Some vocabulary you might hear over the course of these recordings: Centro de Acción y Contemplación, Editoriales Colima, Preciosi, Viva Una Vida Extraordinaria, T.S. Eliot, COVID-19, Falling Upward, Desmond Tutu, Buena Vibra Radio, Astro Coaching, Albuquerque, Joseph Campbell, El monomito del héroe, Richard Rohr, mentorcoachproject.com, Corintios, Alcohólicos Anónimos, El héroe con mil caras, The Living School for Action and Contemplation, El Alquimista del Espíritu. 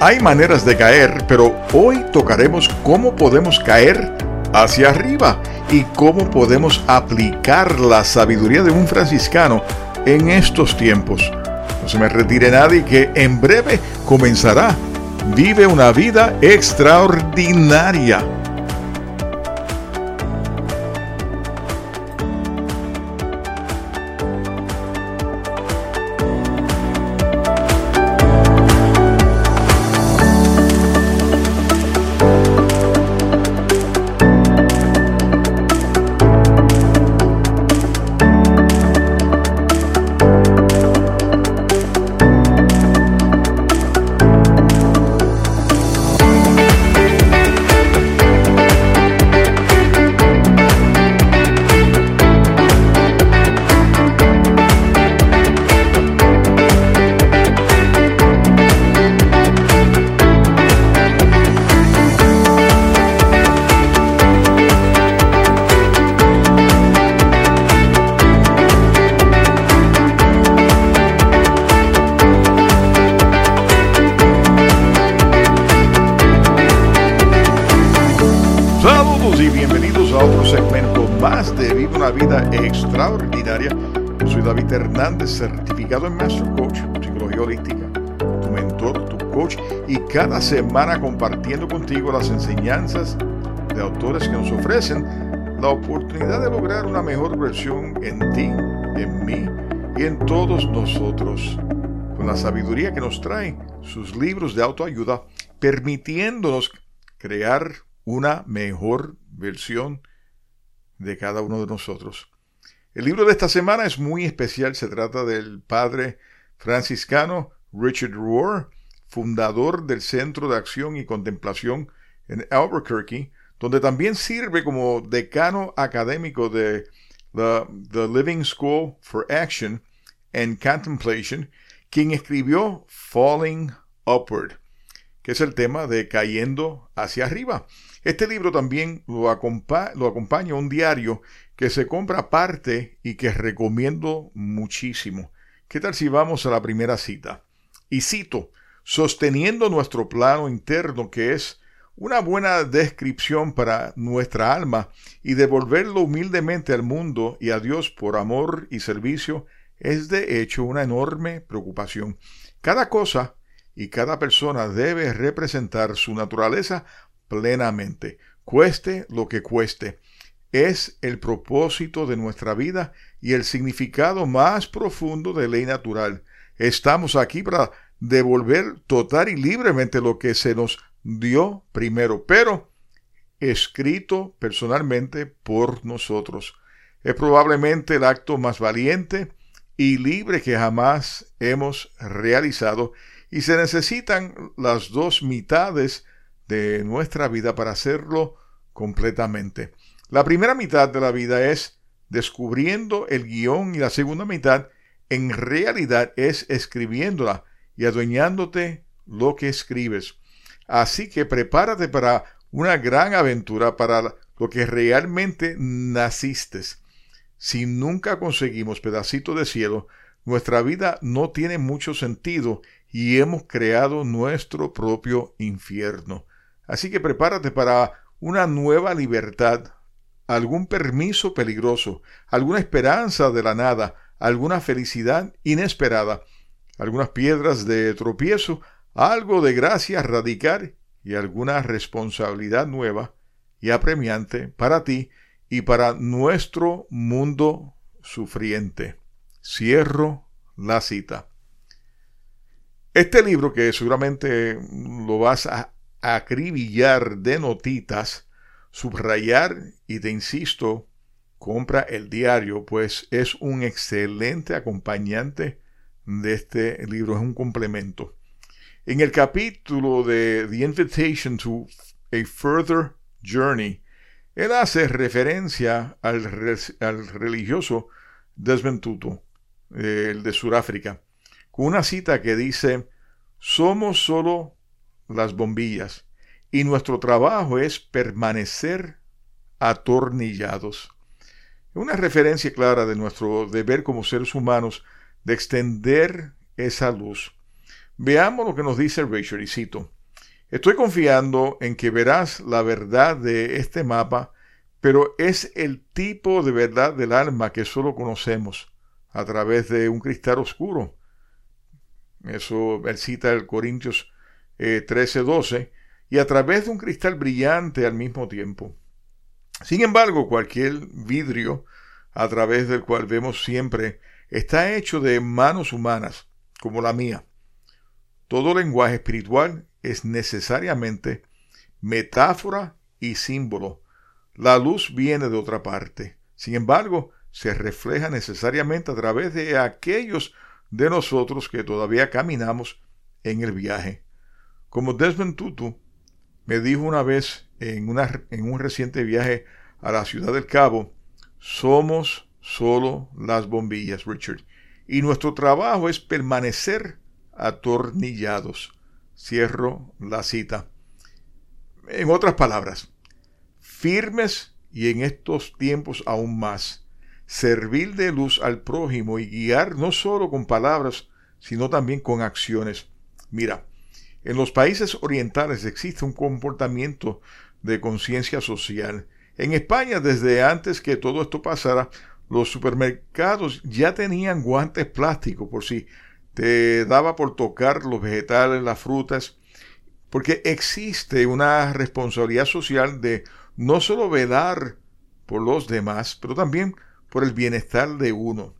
Hay maneras de caer, pero hoy tocaremos cómo podemos caer hacia arriba y cómo podemos aplicar la sabiduría de un franciscano en estos tiempos. No se me retire nadie, que en breve comenzará Vive una Vida Extraordinaria. Certificado en Master Coach, Psicología Holística, tu mentor, tu coach, y cada semana compartiendo contigo las enseñanzas de autores que nos ofrecen la oportunidad de lograr una mejor versión en ti, en mí y en todos nosotros, con la sabiduría que nos traen sus libros de autoayuda, permitiéndonos crear una mejor versión de cada uno de nosotros. El libro de esta semana es muy especial. Se trata del padre franciscano Richard Rohr, fundador del Centro de Acción y Contemplación en Albuquerque, donde también sirve como decano académico de The Living School for Action and Contemplation, quien escribió Falling Upward, que es el tema de cayendo hacia arriba. Este libro también lo acompaña un diario que se compra aparte y que recomiendo muchísimo. ¿Qué tal si vamos a la primera cita? Y cito: sosteniendo nuestro plano interno, que es una buena descripción para nuestra alma, y devolverlo humildemente al mundo y a Dios por amor y servicio, es de hecho una enorme preocupación. Cada cosa y cada persona debe representar su naturaleza plenamente, cueste lo que cueste. Es el propósito de nuestra vida y el significado más profundo de ley natural. Estamos aquí para devolver total y libremente lo que se nos dio primero, pero escrito personalmente por nosotros. Es probablemente el acto más valiente y libre que jamás hemos realizado, y se necesitan las dos mitades de nuestra vida para hacerlo completamente. La primera mitad de la vida es descubriendo el guión, y la segunda mitad en realidad es escribiéndola y adueñándote lo que escribes. Así que prepárate para una gran aventura, para lo que realmente naciste. Si nunca conseguimos pedacito de cielo, nuestra vida no tiene mucho sentido y hemos creado nuestro propio infierno. Así que prepárate para una nueva libertad, algún permiso peligroso, alguna esperanza de la nada, alguna felicidad inesperada, algunas piedras de tropiezo, algo de gracia radical y alguna responsabilidad nueva y apremiante para ti y para nuestro mundo sufriente. Cierro la cita. Este libro, que seguramente lo vas a acribillar de notitas, subrayar, y te insisto, compra el diario, pues es un excelente acompañante de este libro, es un complemento. En el capítulo de The Invitation to a Further Journey, él hace referencia al religioso Desmond Tutu, el de Sudáfrica, con una cita que dice: somos solo las bombillas, y nuestro trabajo es permanecer atornillados. Una referencia clara de nuestro deber como seres humanos de extender esa luz. Veamos lo que nos dice Richard, y cito: estoy confiando en que verás la verdad de este mapa, pero es el tipo de verdad del alma que solo conocemos a través de un cristal oscuro. Eso él cita el Corintios 13:12, y a través de un cristal brillante al mismo tiempo. Sin embargo, cualquier vidrio a través del cual vemos siempre está hecho de manos humanas, como la mía. Todo lenguaje espiritual es necesariamente metáfora y símbolo. La luz viene de otra parte. Sin embargo, se refleja necesariamente a través de aquellos de nosotros que todavía caminamos en el viaje. Como Desmond Tutu me dijo una vez en un reciente viaje a la ciudad del Cabo, somos solo las bombillas, Richard, y nuestro trabajo es permanecer atornillados. Cierro la cita. En otras palabras, firmes y en estos tiempos aún más, servir de luz al prójimo y guiar no solo con palabras, sino también con acciones. Mira, en los países orientales existe un comportamiento de conciencia social. En España, desde antes que todo esto pasara, los supermercados ya tenían guantes plásticos por si te daba por tocar los vegetales, las frutas, porque existe una responsabilidad social de no solo velar por los demás, pero también por el bienestar de uno.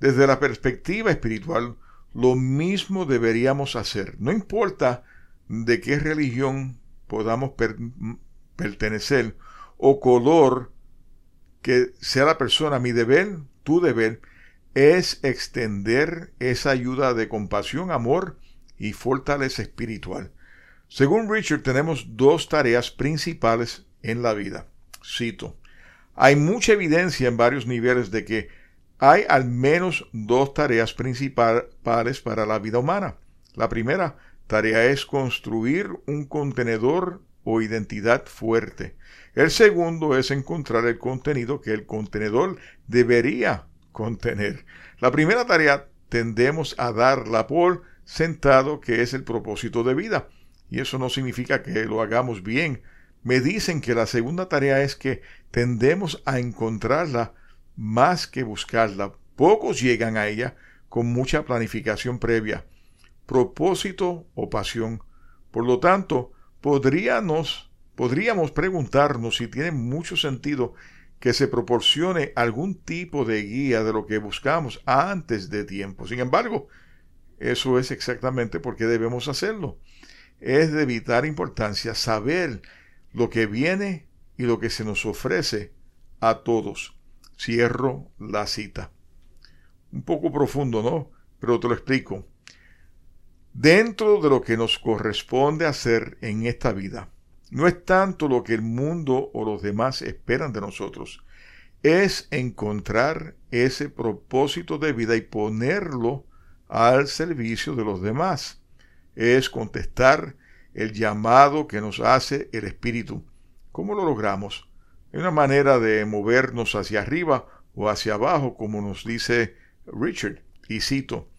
Desde la perspectiva espiritual, lo mismo deberíamos hacer. No importa de qué religión podamos pertenecer o color que sea la persona, mi deber, tu deber, es extender esa ayuda de compasión, amor y fortaleza espiritual. Según Richard, tenemos dos tareas principales en la vida. Cito: hay mucha evidencia en varios niveles de que hay al menos dos tareas principales para la vida humana. La primera tarea es construir un contenedor o identidad fuerte. El segundo es encontrar el contenido que el contenedor debería contener. La primera tarea tendemos a darla por sentado, que es el propósito de vida, y eso no significa que lo hagamos bien. Me dicen que la segunda tarea es que tendemos a encontrarla más que buscarla. Pocos llegan a ella con mucha planificación previa, propósito o pasión. Por lo tanto, podríamos preguntarnos si tiene mucho sentido que se proporcione algún tipo de guía de lo que buscamos antes de tiempo. Sin embargo, eso es exactamente por qué debemos hacerlo. Es de vital importancia saber lo que viene y lo que se nos ofrece a todos. Cierro la cita. Un poco profundo, ¿no? Pero te lo explico. Dentro de lo que nos corresponde hacer en esta vida, no es tanto lo que el mundo o los demás esperan de nosotros, es encontrar ese propósito de vida y ponerlo al servicio de los demás. Es contestar el llamado que nos hace el Espíritu. ¿Cómo lo logramos? Hay una manera de movernos hacia arriba o hacia abajo, como nos dice Richard, y cito: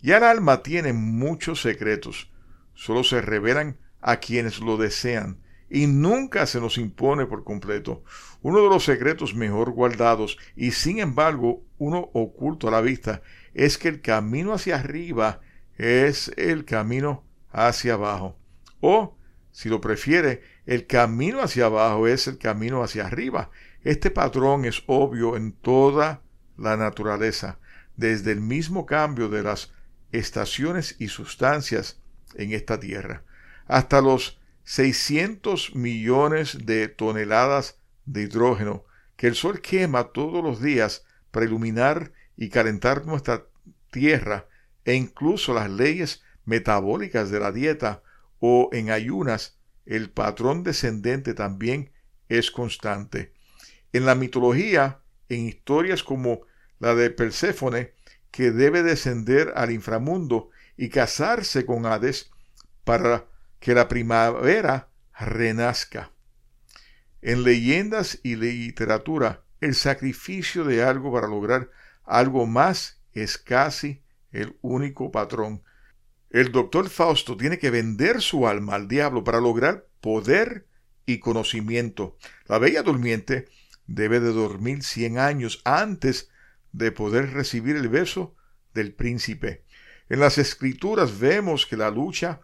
ya el alma tiene muchos secretos, solo se revelan a quienes lo desean, y nunca se nos impone por completo. Uno de los secretos mejor guardados, y sin embargo uno oculto a la vista, es que el camino hacia arriba es el camino hacia abajo. O, si lo prefiere, el camino hacia abajo es el camino hacia arriba. Este patrón es obvio en toda la naturaleza, desde el mismo cambio de las estaciones y sustancias en esta tierra, hasta los 600 millones de toneladas de hidrógeno que el sol quema todos los días para iluminar y calentar nuestra tierra, e incluso las leyes metabólicas de la dieta o en ayunas, el patrón descendente también es constante. En la mitología, en historias como la de Perséfone, que debe descender al inframundo y casarse con Hades para que la primavera renazca. En leyendas y literatura, el sacrificio de algo para lograr algo más es casi el único patrón. El doctor Fausto tiene que vender su alma al diablo para lograr poder y conocimiento. La Bella Durmiente debe de dormir 100 años antes de poder recibir el beso del príncipe. En las Escrituras vemos que la lucha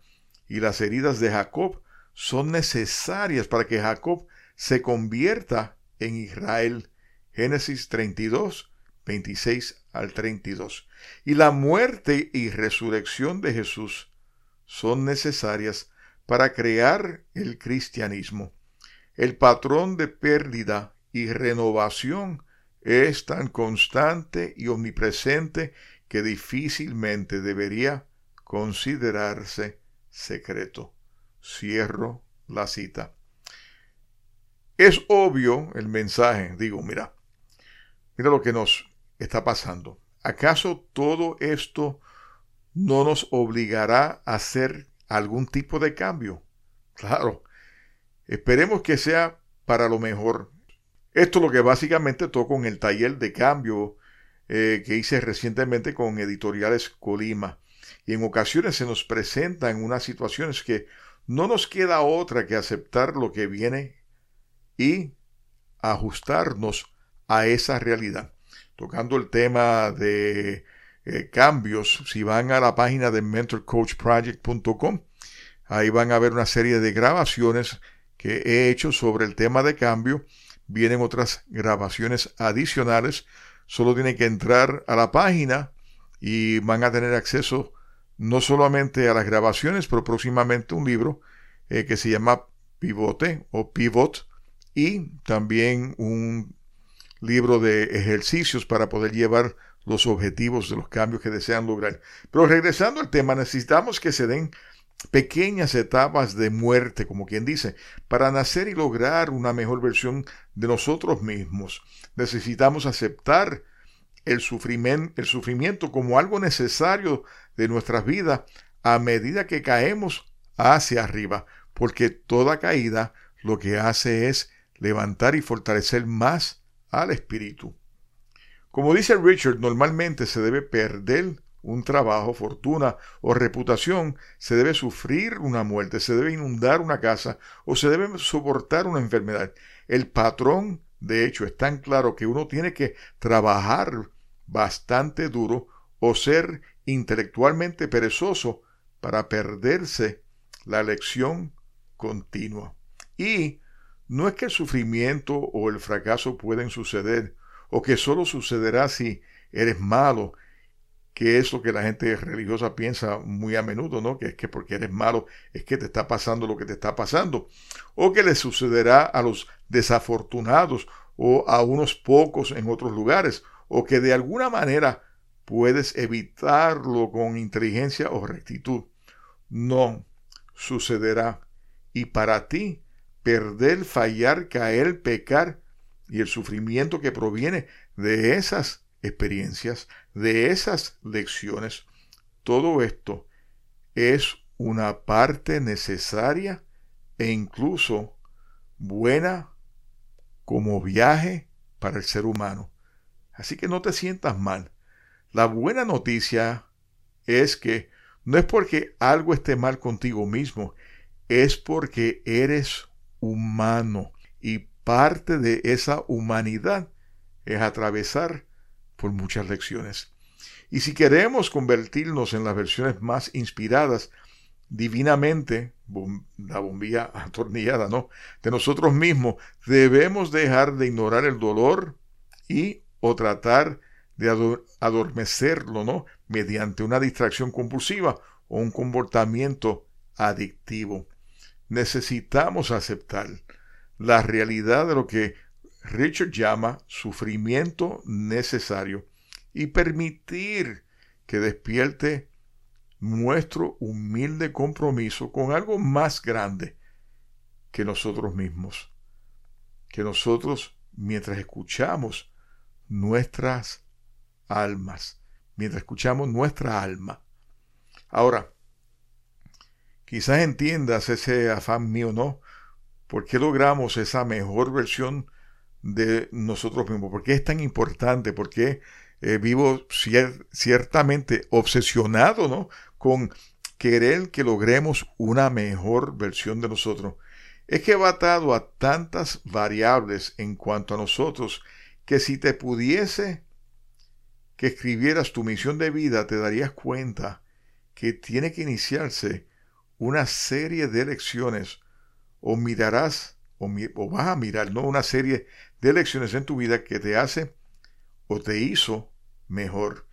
y las heridas de Jacob son necesarias para que Jacob se convierta en Israel. Génesis 32, 26 al 32. Y la muerte y resurrección de Jesús son necesarias para crear el cristianismo. El patrón de pérdida y renovación es tan constante y omnipresente que difícilmente debería considerarse secreto. Cierro la cita. Es obvio el mensaje. Digo, mira lo que nos está pasando. ¿Acaso todo esto no nos obligará a hacer algún tipo de cambio? Claro, esperemos que sea para lo mejor. Esto es lo que básicamente toco en el taller de cambio que hice recientemente con Editoriales Colima. Y en ocasiones se nos presentan unas situaciones que no nos queda otra que aceptar lo que viene y ajustarnos a esa realidad. Tocando el tema de cambios, si van a la página de mentorcoachproject.com, ahí van a ver una serie de grabaciones que he hecho sobre el tema de cambio. Vienen otras grabaciones adicionales. Solo tienen que entrar a la página y van a tener acceso no solamente a las grabaciones, pero próximamente un libro que se llama Pivote o Pivot, y también un libro de ejercicios para poder llevar los objetivos de los cambios que desean lograr. Pero regresando al tema, necesitamos que se den pequeñas etapas de muerte, como quien dice, para nacer y lograr una mejor versión de nosotros mismos. Necesitamos aceptar el sufrimiento como algo necesario de nuestras vidas a medida que caemos hacia arriba, porque toda caída lo que hace es levantar y fortalecer más al espíritu. Como dice Richard, normalmente se debe perder un trabajo, fortuna o reputación, se debe sufrir una muerte, se debe inundar una casa o se debe soportar una enfermedad. El patrón, de hecho, es tan claro que uno tiene que trabajar bastante duro o ser intelectualmente perezoso para perderse la lección continua. Y no es que el sufrimiento o el fracaso pueden suceder, o que solo sucederá si eres malo, que es lo que la gente religiosa piensa muy a menudo, ¿no? Que es que porque eres malo es que te está pasando lo que te está pasando, o que le sucederá a los desafortunados o a unos pocos en otros lugares, o que de alguna manera puedes evitarlo con inteligencia o rectitud. No, sucederá. Y para ti, perder, fallar, caer, pecar y el sufrimiento que proviene de esas experiencias, de esas lecciones, todo esto es una parte necesaria e incluso buena como viaje para el ser humano. Así que no te sientas mal. La buena noticia es que no es porque algo esté mal contigo mismo, es porque eres humano, y parte de esa humanidad es atravesar por muchas lecciones. Y si queremos convertirnos en las versiones más inspiradas divinamente, la bombilla atornillada, ¿no?, de nosotros mismos, debemos dejar de ignorar el dolor y o tratar de adormecerlo, ¿no?, mediante una distracción compulsiva o un comportamiento adictivo. Necesitamos aceptar la realidad de lo que Richard llama sufrimiento necesario y permitir que despierte nuestro humilde compromiso con algo más grande que nosotros mismos. Que nosotros, mientras escuchamos nuestras almas, mientras escuchamos nuestra alma. Ahora, quizás entiendas ese afán mío, ¿no? ¿Por qué logramos esa mejor versión de nosotros mismos? ¿Por qué es tan importante? ¿Por qué vivo ciertamente obsesionado, ¿no?, con querer que logremos una mejor versión de nosotros, es que va atado a tantas variables en cuanto a nosotros, que si te pudiese que escribieras tu misión de vida, te darías cuenta que tiene que iniciarse una serie de elecciones, o mirarás, o vas a mirar, ¿no?, una serie de elecciones en tu vida que te hace o te hizo mejor.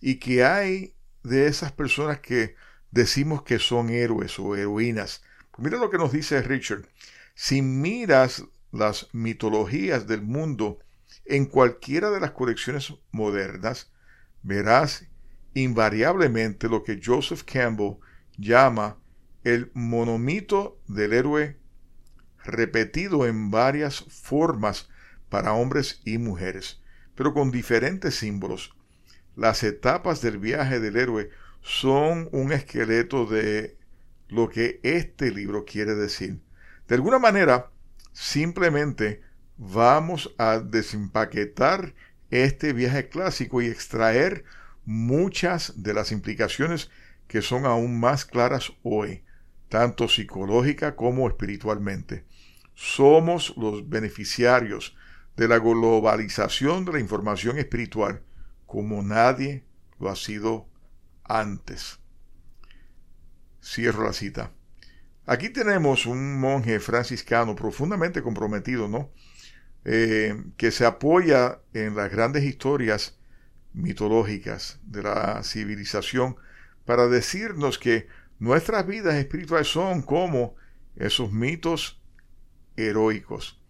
Y que hay de esas personas que decimos que son héroes o heroínas. Pues mira lo que nos dice Richard. Si miras las mitologías del mundo en cualquiera de las colecciones modernas, verás invariablemente lo que Joseph Campbell llama el monomito del héroe, repetido en varias formas para hombres y mujeres, pero con diferentes símbolos. Las etapas del viaje del héroe son un esqueleto de lo que este libro quiere decir. De alguna manera, simplemente vamos a desempaquetar este viaje clásico y extraer muchas de las implicaciones que son aún más claras hoy, tanto psicológica como espiritualmente. Somos los beneficiarios de la globalización de la información espiritual como nadie lo ha sido antes. Cierro la cita. Aquí tenemos un monje franciscano profundamente comprometido, ¿no?, que se apoya en las grandes historias mitológicas de la civilización para decirnos que nuestras vidas espirituales son como esos mitos heroicos.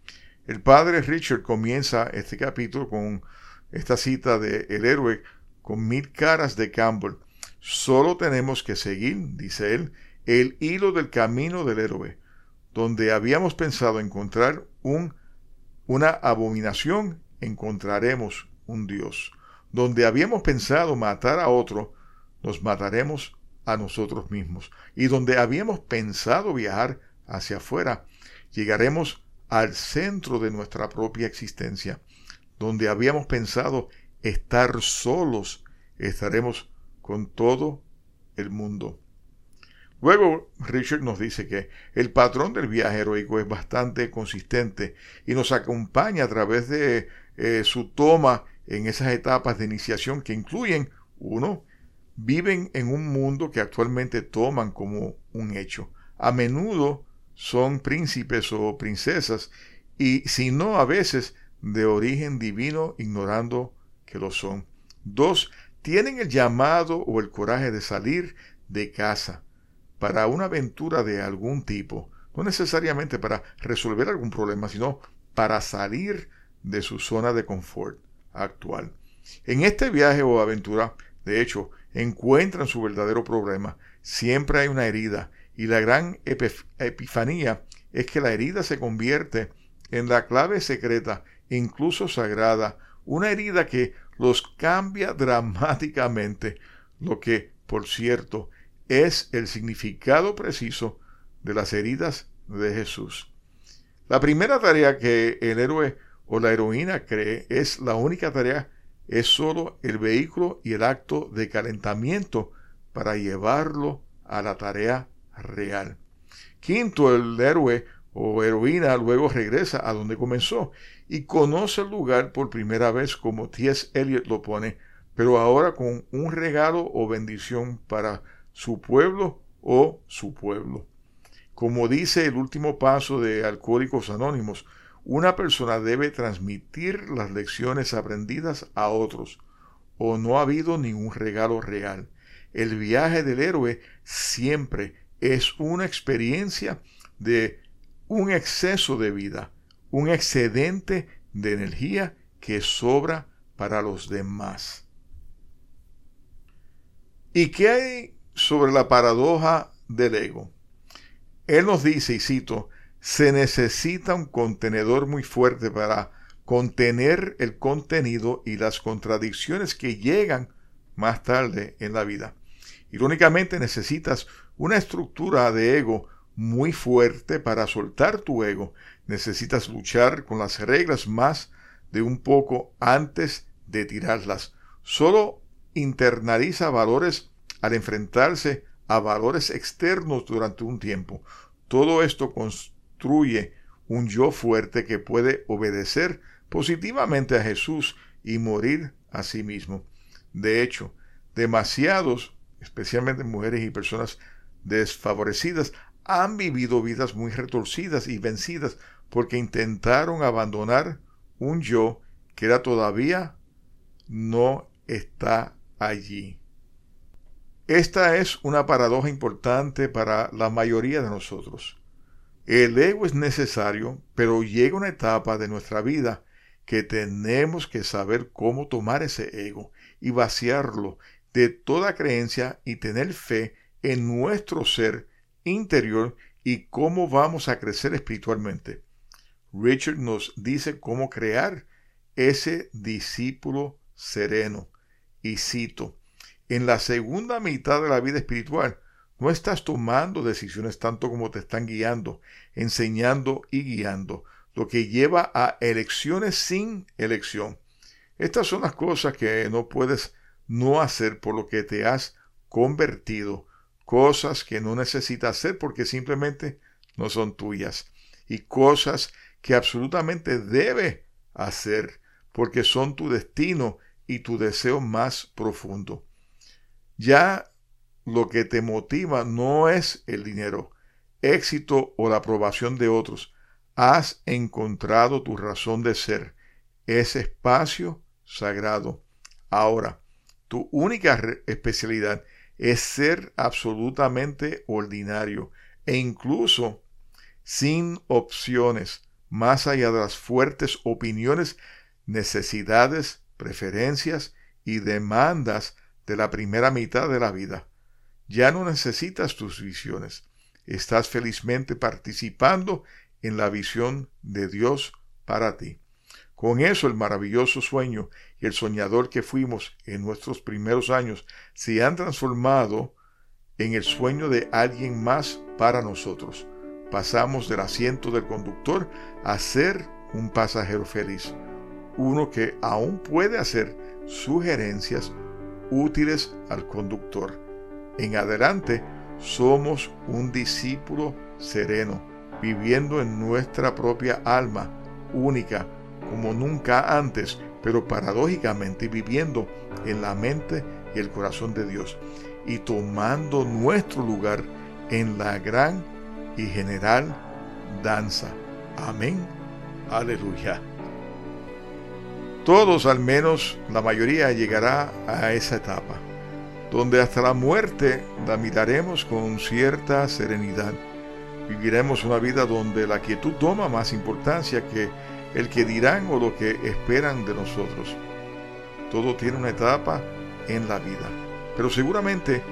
El padre Richard comienza este capítulo con esta cita de El héroe con mil caras de Campbell. Solo tenemos que seguir, dice él, el hilo del camino del héroe, donde habíamos pensado encontrar una abominación, encontraremos un Dios. Donde habíamos pensado matar a otro, nos mataremos a nosotros mismos. Y donde habíamos pensado viajar hacia afuera, llegaremos al centro de nuestra propia existencia. Donde habíamos pensado estar solos, estaremos con todo el mundo. Luego, Richard nos dice que el patrón del viaje heroico es bastante consistente y nos acompaña a través de su toma en esas etapas de iniciación que incluyen, 1, viven en un mundo que actualmente toman como un hecho. A menudo son príncipes o princesas y, si no a veces, de origen divino, ignorando que lo son. 2, tienen el llamado o el coraje de salir de casa para una aventura de algún tipo, no necesariamente para resolver algún problema, sino para salir de su zona de confort actual. En este viaje o aventura, de hecho, encuentran su verdadero problema. Siempre hay una herida, y la gran epifanía es que la herida se convierte en la clave secreta, incluso sagrada, una herida que los cambia dramáticamente, lo que, por cierto, es el significado preciso de las heridas de Jesús. La primera tarea que el héroe o la heroína cree es la única tarea, es solo el vehículo y el acto de calentamiento para llevarlo a la tarea real. 5, el héroe o heroína luego regresa a donde comenzó y conoce el lugar por primera vez, como T.S. Eliot lo pone, pero ahora con un regalo o bendición para su pueblo o su pueblo. Como dice el último paso de Alcohólicos Anónimos, una persona debe transmitir las lecciones aprendidas a otros, o no ha habido ningún regalo real. El viaje del héroe siempre es una experiencia de un exceso de vida, un excedente de energía que sobra para los demás. ¿Y qué hay sobre la paradoja del ego? Él nos dice, y cito, se necesita un contenedor muy fuerte para contener el contenido y las contradicciones que llegan más tarde en la vida. Irónicamente, necesitas una estructura de ego muy fuerte para soltar tu ego. Necesitas luchar con las reglas más de un poco antes de tirarlas. Solo internaliza valores al enfrentarse a valores externos durante un tiempo. Todo esto construye un yo fuerte que puede obedecer positivamente a Jesús y morir a sí mismo. De hecho, demasiados, especialmente mujeres y personas desfavorecidas, han vivido vidas muy retorcidas y vencidas porque intentaron abandonar un yo que era todavía no está allí. Esta es una paradoja importante para la mayoría de nosotros. El ego es necesario, pero llega una etapa de nuestra vida que tenemos que saber cómo tomar ese ego y vaciarlo de toda creencia y tener fe en nuestro ser interior y cómo vamos a crecer espiritualmente. Richard nos dice cómo crear ese discípulo sereno. Y cito: en la segunda mitad de la vida espiritual no estás tomando decisiones tanto como te están guiando, enseñando y guiando, lo que lleva a elecciones sin elección. Estas son las cosas que no puedes no hacer por lo que te has convertido, cosas que no necesitas hacer porque simplemente no son tuyas, y cosas que absolutamente debes hacer porque son tu destino y tu deseo más profundo. Ya lo que te motiva no es el dinero, éxito o la aprobación de otros. Has encontrado tu razón de ser, ese espacio sagrado. Ahora, tu única especialidad es ser absolutamente ordinario e incluso sin opciones, más allá de las fuertes opiniones, necesidades, preferencias y demandas de la primera mitad de la vida. Ya no necesitas tus visiones. Estás felizmente participando en la visión de Dios para ti. Con eso, el maravilloso sueño y el soñador que fuimos en nuestros primeros años se han transformado en el sueño de alguien más para nosotros. Pasamos del asiento del conductor a ser un pasajero feliz, uno que aún puede hacer sugerencias útiles al conductor. En adelante, somos un discípulo sereno, viviendo en nuestra propia alma, única como nunca antes, pero paradójicamente viviendo en la mente y el corazón de Dios, y tomando nuestro lugar en la gran y general danza. Amén. Aleluya. Todos, al menos la mayoría, llegará a esa etapa, donde hasta la muerte la miraremos con cierta serenidad. Viviremos una vida donde la quietud toma más importancia que el que dirán o lo que esperan de nosotros. Todo tiene una etapa en la vida, pero seguramente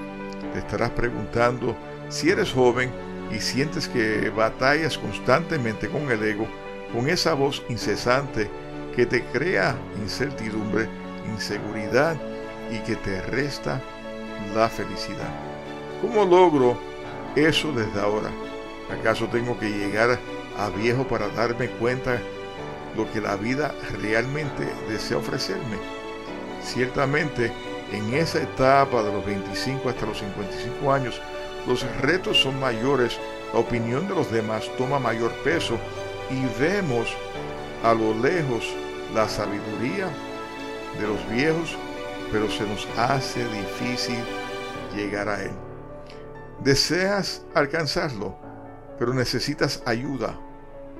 te estarás preguntando si eres joven y sientes que batallas constantemente con el ego, con esa voz incesante que te crea incertidumbre, inseguridad y que te resta la felicidad. ¿Cómo logro eso desde ahora? ¿Acaso tengo que llegar a viejo para darme cuenta lo que la vida realmente desea ofrecerme? Ciertamente, en esa etapa de los 25 hasta los 55 años, los retos son mayores, la opinión de los demás toma mayor peso y vemos a lo lejos la sabiduría de los viejos, pero se nos hace difícil llegar a él. Deseas alcanzarlo, pero necesitas ayuda.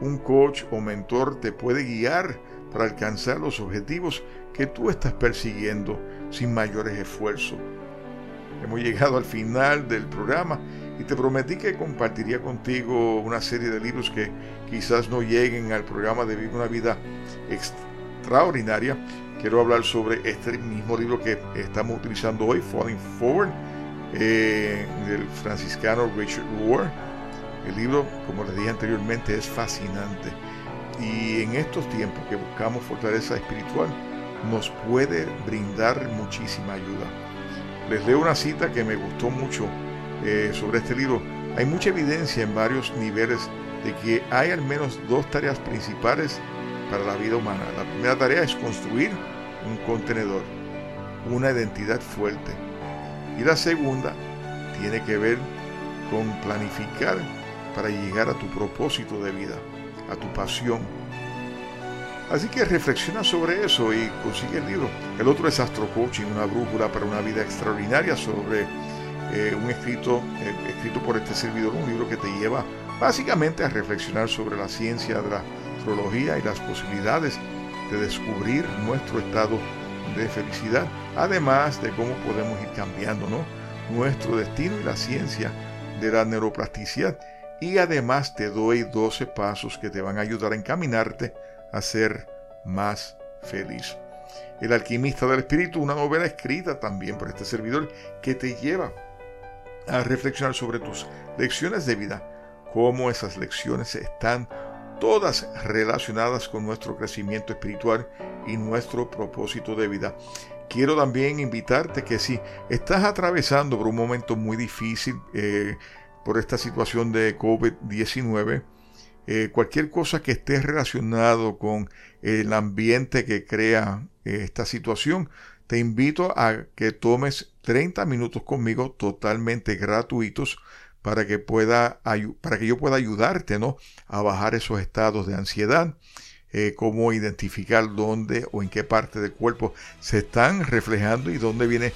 Un coach o mentor te puede guiar para alcanzar los objetivos que tú estás persiguiendo sin mayores esfuerzos. Hemos llegado al final del programa y te prometí que compartiría contigo una serie de libros que quizás no lleguen al programa de Viva una Vida Extraordinaria. Quiero hablar sobre este mismo libro que estamos utilizando hoy, Falling Forward, del franciscano Richard Rohr. El libro, como les dije anteriormente, es fascinante. Y en estos tiempos que buscamos fortaleza espiritual, nos puede brindar muchísima ayuda. Les leo una cita que me gustó mucho sobre este libro. Hay mucha evidencia en varios niveles de que hay al menos dos tareas principales para la vida humana. La primera tarea es construir un contenedor, una identidad fuerte. Y la segunda tiene que ver con planificar para llegar a tu propósito de vida, a tu pasión. Así que reflexiona sobre eso y consigue el libro. El otro es Astro Coaching, una brújula para una vida extraordinaria, sobre escrito por este servidor, un libro que te lleva básicamente a reflexionar sobre la ciencia de la astrología y las posibilidades de descubrir nuestro estado de felicidad, además de cómo podemos ir cambiando, ¿no?, nuestro destino y la ciencia de la neuroplasticidad. Y además te doy 12 pasos que te van a ayudar a encaminarte a ser más feliz. El Alquimista del Espíritu, una novela escrita también por este servidor que te lleva a reflexionar sobre tus lecciones de vida, cómo esas lecciones están todas relacionadas con nuestro crecimiento espiritual y nuestro propósito de vida. Quiero también invitarte que si estás atravesando por un momento muy difícil por esta situación de COVID-19, cualquier cosa que esté relacionado con el ambiente que crea esta situación, te invito a que tomes 30 minutos conmigo totalmente gratuitos para que yo pueda ayudarte, ¿no?, a bajar esos estados de ansiedad, cómo identificar dónde o en qué parte del cuerpo se están reflejando y dónde vienen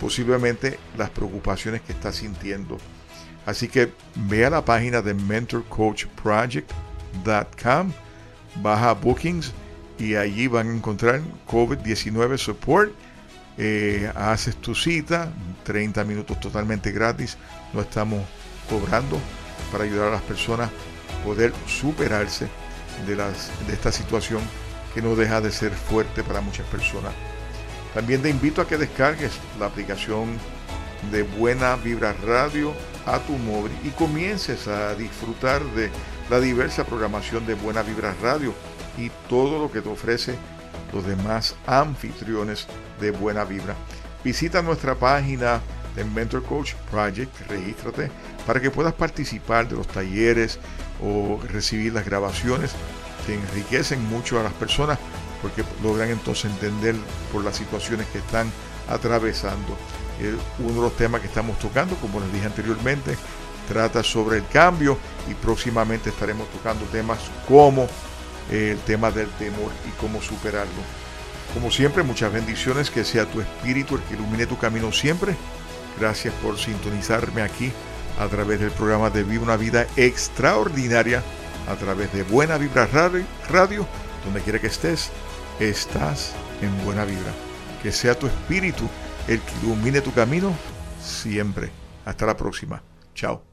posiblemente las preocupaciones que estás sintiendo. Así que ve a la página de mentorcoachproject.com, baja Bookings y allí van a encontrar COVID-19 Support. Haces tu cita, 30 minutos totalmente gratis, no estamos cobrando, para ayudar a las personas a poder superarse de esta situación que no deja de ser fuerte para muchas personas. También te invito a que descargues la aplicación de Buena Vibra Radio a tu móvil y comiences a disfrutar de la diversa programación de Buena Vibra Radio y todo lo que te ofrece los demás anfitriones de Buena Vibra. Visita nuestra página de Mentor Coach Project, regístrate para que puedas participar de los talleres o recibir las grabaciones que enriquecen mucho a las personas porque logran entonces entender por las situaciones que están atravesando. Uno de los temas que estamos tocando, como les dije anteriormente, trata sobre el cambio y próximamente estaremos tocando temas como el tema del temor y cómo superarlo. Como siempre, muchas bendiciones, que sea tu espíritu el que ilumine tu camino siempre. Gracias por sintonizarme aquí a través del programa de Viva Una Vida Extraordinaria, a través de Buena Vibra Radio. Donde quiera que estés, estás en Buena Vibra. Que sea tu espíritu el que ilumine tu camino siempre. Hasta la próxima. Chao.